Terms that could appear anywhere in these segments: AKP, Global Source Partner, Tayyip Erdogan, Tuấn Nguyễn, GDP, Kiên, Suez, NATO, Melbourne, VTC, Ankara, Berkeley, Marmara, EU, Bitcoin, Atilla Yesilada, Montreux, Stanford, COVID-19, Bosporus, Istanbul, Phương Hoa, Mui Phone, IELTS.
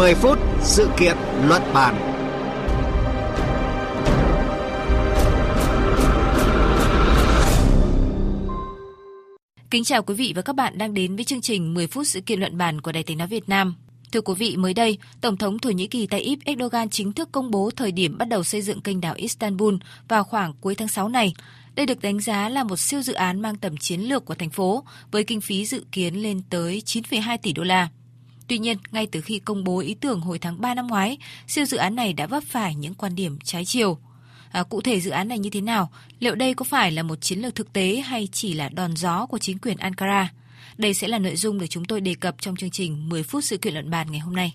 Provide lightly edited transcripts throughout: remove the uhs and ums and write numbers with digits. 10 phút sự kiện luận bàn. Kính chào quý vị và các bạn đang đến với chương trình 10 phút sự kiện luận bàn của Đài Tiếng nói Việt Nam. Thưa quý vị, mới đây, Tổng thống Thổ Nhĩ Kỳ Tayyip Erdogan chính thức công bố thời điểm bắt đầu xây dựng kênh đảo Istanbul vào khoảng cuối tháng 6 này. Đây được đánh giá là một siêu dự án mang tầm chiến lược của thành phố với kinh phí dự kiến lên tới 9,2 tỷ đô la. Tuy nhiên, ngay từ khi công bố ý tưởng hồi tháng 3 năm ngoái, siêu dự án này đã vấp phải những quan điểm trái chiều. Cụ thể dự án này như thế nào? Liệu đây có phải là một chiến lược thực tế hay chỉ là đòn gió của chính quyền Ankara? Đây sẽ là nội dung được chúng tôi đề cập trong chương trình 10 phút sự kiện luận bàn ngày hôm nay.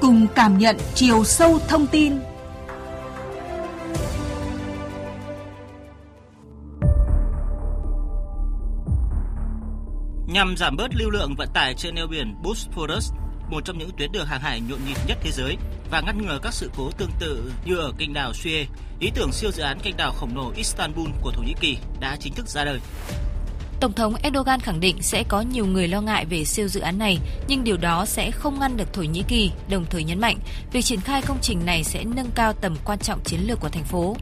Cùng cảm nhận chiều sâu thông tin. Nhằm giảm bớt lưu lượng vận tải trên eo biển Bosporus, một trong những tuyến đường hàng hải nhộn nhịp nhất thế giới, và ngăn ngừa các sự cố tương tự như ở kênh đảo Suez, ý tưởng siêu dự án kênh đảo khổng lồ Istanbul của Thổ Nhĩ Kỳ đã chính thức ra đời. Tổng thống Erdogan khẳng định sẽ có nhiều người lo ngại về siêu dự án này, nhưng điều đó sẽ không ngăn được Thổ Nhĩ Kỳ, đồng thời nhấn mạnh việc triển khai công trình này sẽ nâng cao tầm quan trọng chiến lược của thành phố.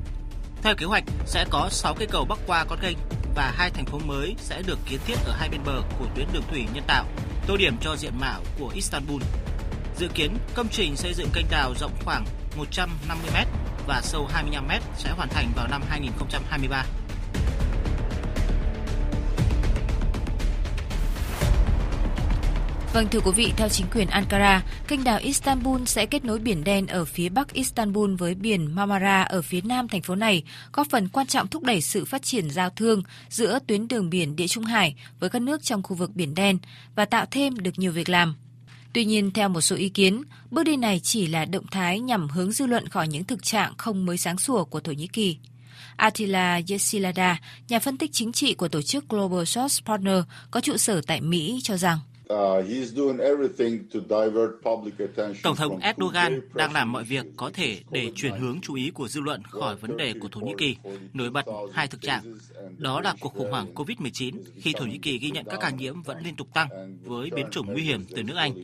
Theo kế hoạch, sẽ có 6 cây cầu bắc qua con kênh và 2 thành phố mới sẽ được kiến thiết ở hai bên bờ của tuyến đường thủy nhân tạo, tô điểm cho diện mạo của Istanbul. Dự kiến, công trình xây dựng kênh đào rộng khoảng 150m và sâu 25m sẽ hoàn thành vào năm 2023. Vâng, thưa quý vị, theo chính quyền Ankara, kênh đào Istanbul sẽ kết nối Biển Đen ở phía bắc Istanbul với biển Marmara ở phía nam thành phố này, góp phần quan trọng thúc đẩy sự phát triển giao thương giữa tuyến đường biển Địa Trung Hải với các nước trong khu vực Biển Đen và tạo thêm được nhiều việc làm. Tuy nhiên, theo một số ý kiến, bước đi này chỉ là động thái nhằm hướng dư luận khỏi những thực trạng không mới sáng sủa của Thổ Nhĩ Kỳ. Atilla Yesilada, nhà phân tích chính trị của tổ chức Global Source Partner có trụ sở tại Mỹ cho rằng Tổng thống Erdogan đang làm mọi việc có thể để chuyển hướng chú ý của dư luận khỏi vấn đề của Thổ Nhĩ Kỳ, nổi bật hai thực trạng. Đó là cuộc khủng hoảng COVID-19 khi Thổ Nhĩ Kỳ ghi nhận các ca nhiễm vẫn liên tục tăng với biến chủng nguy hiểm từ nước Anh,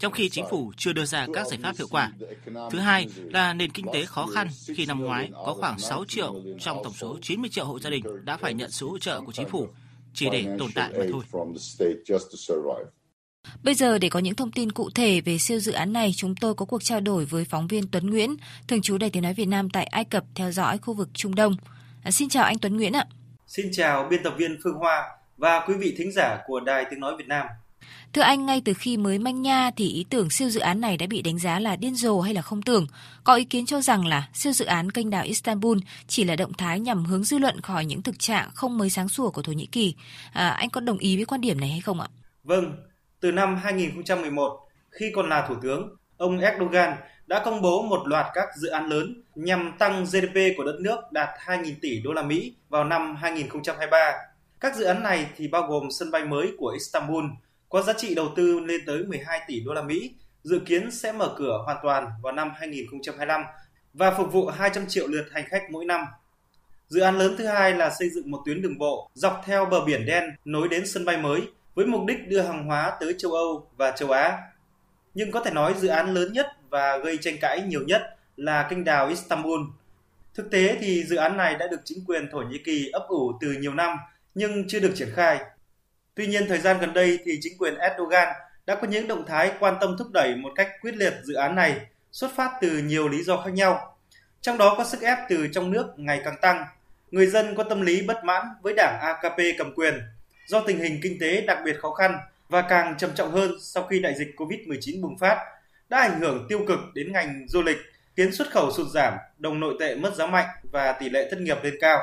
trong khi chính phủ chưa đưa ra các giải pháp hiệu quả. Thứ hai là nền kinh tế khó khăn khi năm ngoái có khoảng 6 triệu trong tổng số 90 triệu hộ gia đình đã phải nhận sự hỗ trợ của chính phủ, chỉ để tồn tại mà thôi. Bây giờ để có những thông tin cụ thể về siêu dự án này, chúng tôi có cuộc trao đổi với phóng viên Tuấn Nguyễn, thường trú Đài Tiếng nói Việt Nam tại Ai Cập theo dõi khu vực Trung Đông. Xin chào anh Tuấn Nguyễn ạ. Xin chào biên tập viên Phương Hoa và quý vị thính giả của Đài Tiếng nói Việt Nam. Thưa anh, ngay từ khi mới manh nha thì ý tưởng siêu dự án này đã bị đánh giá là điên rồ hay là không tưởng. Có ý kiến cho rằng là siêu dự án kênh đào Istanbul chỉ là động thái nhằm hướng dư luận khỏi những thực trạng không mới sáng sủa của Thổ Nhĩ Kỳ. Anh có đồng ý với quan điểm này hay không ạ? Vâng, từ năm 2011, khi còn là thủ tướng, ông Erdogan đã công bố một loạt các dự án lớn nhằm tăng GDP của đất nước đạt 2.000 tỷ đô la Mỹ vào năm 2023. Các dự án này thì bao gồm sân bay mới của Istanbul, có giá trị đầu tư lên tới 12 tỷ đô la Mỹ, dự kiến sẽ mở cửa hoàn toàn vào năm 2025 và phục vụ 200 triệu lượt hành khách mỗi năm. Dự án lớn thứ hai là xây dựng một tuyến đường bộ dọc theo bờ biển Đen nối đến sân bay mới với mục đích đưa hàng hóa tới châu Âu và châu Á. Nhưng có thể nói dự án lớn nhất và gây tranh cãi nhiều nhất là kênh đào Istanbul. Thực tế thì dự án này đã được chính quyền Thổ Nhĩ Kỳ ấp ủ từ nhiều năm nhưng chưa được triển khai. Tuy nhiên, thời gian gần đây thì chính quyền Erdogan đã có những động thái quan tâm thúc đẩy một cách quyết liệt dự án này, xuất phát từ nhiều lý do khác nhau. Trong đó có sức ép từ trong nước ngày càng tăng, người dân có tâm lý bất mãn với đảng AKP cầm quyền, do tình hình kinh tế đặc biệt khó khăn và càng trầm trọng hơn sau khi đại dịch COVID-19 bùng phát, đã ảnh hưởng tiêu cực đến ngành du lịch, khiến xuất khẩu sụt giảm, đồng nội tệ mất giá mạnh và tỷ lệ thất nghiệp lên cao.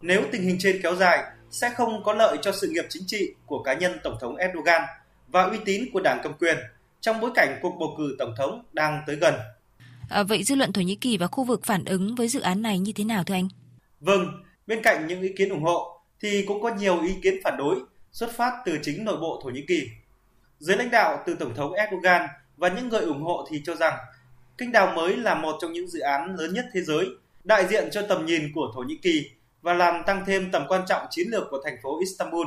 Nếu tình hình trên kéo dài, sẽ không có lợi cho sự nghiệp chính trị của cá nhân Tổng thống Erdogan và uy tín của đảng cầm quyền trong bối cảnh cuộc bầu cử Tổng thống đang tới gần. Vậy dư luận Thổ Nhĩ Kỳ và khu vực phản ứng với dự án này như thế nào thưa anh? Vâng, bên cạnh những ý kiến ủng hộ thì cũng có nhiều ý kiến phản đối xuất phát từ chính nội bộ Thổ Nhĩ Kỳ. Giới lãnh đạo từ Tổng thống Erdogan và những người ủng hộ thì cho rằng kênh đào mới là một trong những dự án lớn nhất thế giới, đại diện cho tầm nhìn của Thổ Nhĩ Kỳ và làm tăng thêm tầm quan trọng chiến lược của thành phố Istanbul.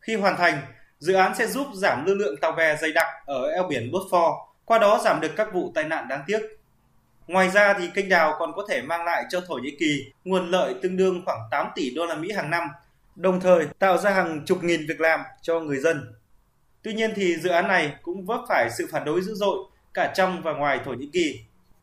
Khi hoàn thành, Dự án sẽ giúp giảm lưu lượng tàu bè dày đặc ở eo biển Bosporus, qua đó giảm được các vụ tai nạn đáng tiếc. Ngoài ra thì kênh đào còn có thể mang lại cho Thổ Nhĩ Kỳ nguồn lợi tương đương khoảng 8 tỷ đô la Mỹ hàng năm, đồng thời tạo ra hàng chục nghìn việc làm cho người dân. Tuy nhiên thì dự án này cũng vấp phải sự phản đối dữ dội cả trong và ngoài Thổ Nhĩ Kỳ.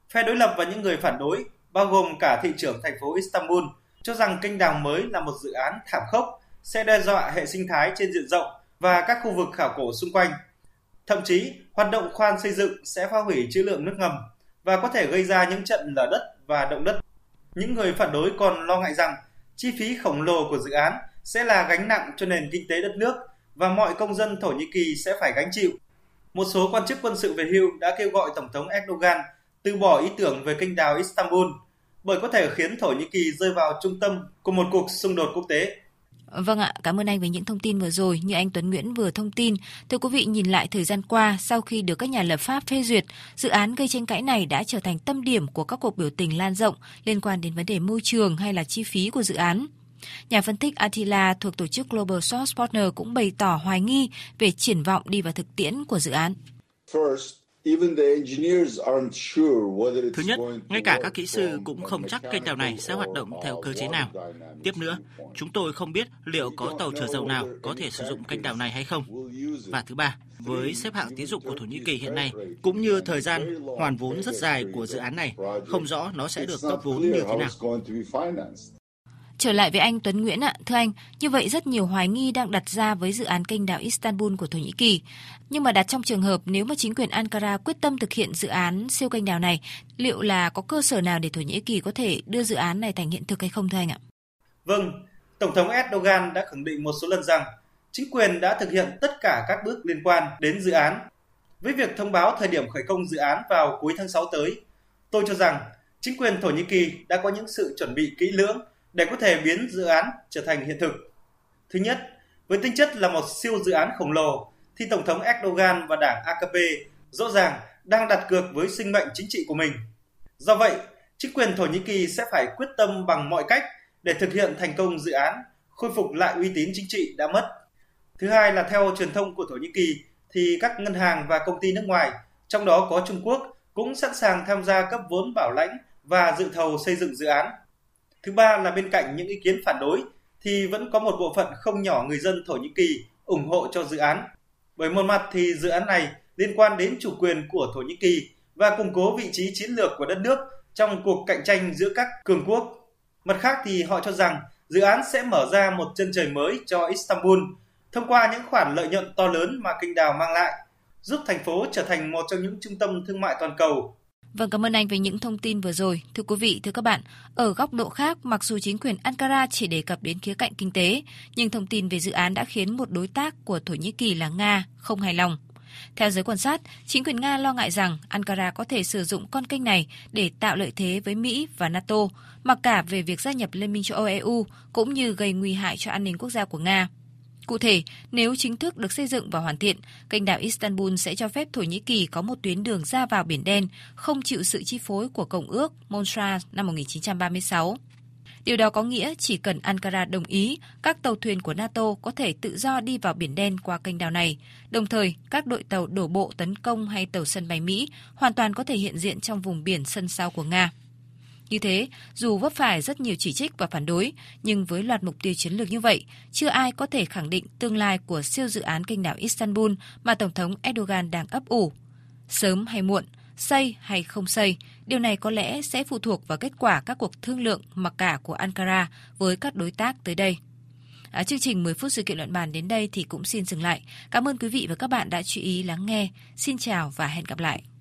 Phe đối lập và những người phản đối, bao gồm cả thị trưởng thành phố Istanbul, cho rằng kênh đào mới là một dự án thảm khốc, sẽ đe dọa hệ sinh thái trên diện rộng và các khu vực khảo cổ xung quanh. Thậm chí, hoạt động khoan xây dựng sẽ phá hủy trữ lượng nước ngầm và có thể gây ra những trận lở đất và động đất. Những người phản đối còn lo ngại rằng chi phí khổng lồ của dự án sẽ là gánh nặng cho nền kinh tế đất nước và mọi công dân Thổ Nhĩ Kỳ sẽ phải gánh chịu. Một số quan chức quân sự về hưu đã kêu gọi Tổng thống Erdogan từ bỏ ý tưởng về kênh đào Istanbul bởi có thể khiến Thổ Nhĩ Kỳ rơi vào trung tâm của một cuộc xung đột quốc tế. Vâng ạ, cảm ơn anh với những thông tin vừa rồi. Như anh Tuấn Nguyễn vừa thông tin, thưa quý vị, nhìn lại thời gian qua, sau khi được các nhà lập pháp phê duyệt, dự án gây tranh cãi này đã trở thành tâm điểm của các cuộc biểu tình lan rộng liên quan đến vấn đề môi trường hay là chi phí của dự án. Nhà phân tích Atilla thuộc tổ chức Global Source Partner cũng bày tỏ hoài nghi về triển vọng đi vào thực tiễn của dự án. Thứ nhất, ngay cả các kỹ sư cũng không chắc kênh đào này sẽ hoạt động theo cơ chế nào. Tiếp nữa, chúng tôi không biết liệu có tàu chở dầu nào có thể sử dụng kênh đào này hay không. Và thứ ba, với xếp hạng tín dụng của Thổ Nhĩ Kỳ hiện nay, cũng như thời gian hoàn vốn rất dài của dự án này, không rõ nó sẽ được cấp vốn như thế nào. Trở lại với anh Tuấn Nguyễn ạ, thưa anh, như vậy rất nhiều hoài nghi đang đặt ra với dự án kênh đào Istanbul của Thổ Nhĩ Kỳ. Nhưng mà đặt trong trường hợp nếu mà chính quyền Ankara quyết tâm thực hiện dự án siêu kênh đào này, liệu là có cơ sở nào để Thổ Nhĩ Kỳ có thể đưa dự án này thành hiện thực hay không thưa anh ạ? Vâng, Tổng thống Erdogan đã khẳng định một số lần rằng chính quyền đã thực hiện tất cả các bước liên quan đến dự án. Với việc thông báo thời điểm khởi công dự án vào cuối tháng 6 tới, tôi cho rằng chính quyền Thổ Nhĩ Kỳ đã có những sự chuẩn bị kỹ lưỡng để có thể biến dự án trở thành hiện thực. Thứ nhất, với tính chất là một siêu dự án khổng lồ, thì Tổng thống Erdogan và đảng AKP rõ ràng đang đặt cược với sinh mệnh chính trị của mình. Do vậy, chính quyền Thổ Nhĩ Kỳ sẽ phải quyết tâm bằng mọi cách để thực hiện thành công dự án, khôi phục lại uy tín chính trị đã mất. Thứ hai là theo truyền thông của Thổ Nhĩ Kỳ, thì các ngân hàng và công ty nước ngoài, trong đó có Trung Quốc, cũng sẵn sàng tham gia cấp vốn bảo lãnh và dự thầu xây dựng dự án. Thứ ba là bên cạnh những ý kiến phản đối thì vẫn có một bộ phận không nhỏ người dân Thổ Nhĩ Kỳ ủng hộ cho dự án. Bởi một mặt thì dự án này liên quan đến chủ quyền của Thổ Nhĩ Kỳ và củng cố vị trí chiến lược của đất nước trong cuộc cạnh tranh giữa các cường quốc. Mặt khác thì họ cho rằng dự án sẽ mở ra một chân trời mới cho Istanbul thông qua những khoản lợi nhuận to lớn mà kênh đào mang lại, giúp thành phố trở thành một trong những trung tâm thương mại toàn cầu. Vâng, cảm ơn anh về những thông tin vừa rồi. Thưa quý vị, thưa các bạn, ở góc độ khác, mặc dù chính quyền Ankara chỉ đề cập đến khía cạnh kinh tế, nhưng thông tin về dự án đã khiến một đối tác của Thổ Nhĩ Kỳ là Nga không hài lòng. Theo giới quan sát, chính quyền Nga lo ngại rằng Ankara có thể sử dụng con kênh này để tạo lợi thế với Mỹ và NATO, mặc cả về việc gia nhập Liên minh châu Âu EU cũng như gây nguy hại cho an ninh quốc gia của Nga. Cụ thể, nếu chính thức được xây dựng và hoàn thiện, kênh đào Istanbul sẽ cho phép Thổ Nhĩ Kỳ có một tuyến đường ra vào Biển Đen, không chịu sự chi phối của Công ước Montreux năm 1936. Điều đó có nghĩa chỉ cần Ankara đồng ý, các tàu thuyền của NATO có thể tự do đi vào Biển Đen qua kênh đào này. Đồng thời, các đội tàu đổ bộ tấn công hay tàu sân bay Mỹ hoàn toàn có thể hiện diện trong vùng biển sân sau của Nga. Như thế, dù vấp phải rất nhiều chỉ trích và phản đối, nhưng với loạt mục tiêu chiến lược như vậy, chưa ai có thể khẳng định tương lai của siêu dự án kênh đào Istanbul mà Tổng thống Erdogan đang ấp ủ. Sớm hay muộn, xây hay không xây, điều này có lẽ sẽ phụ thuộc vào kết quả các cuộc thương lượng mặc cả của Ankara với các đối tác tới đây. Chương trình 10 phút sự kiện luận bàn đến đây thì cũng xin dừng lại. Cảm ơn quý vị và các bạn đã chú ý lắng nghe. Xin chào và hẹn gặp lại.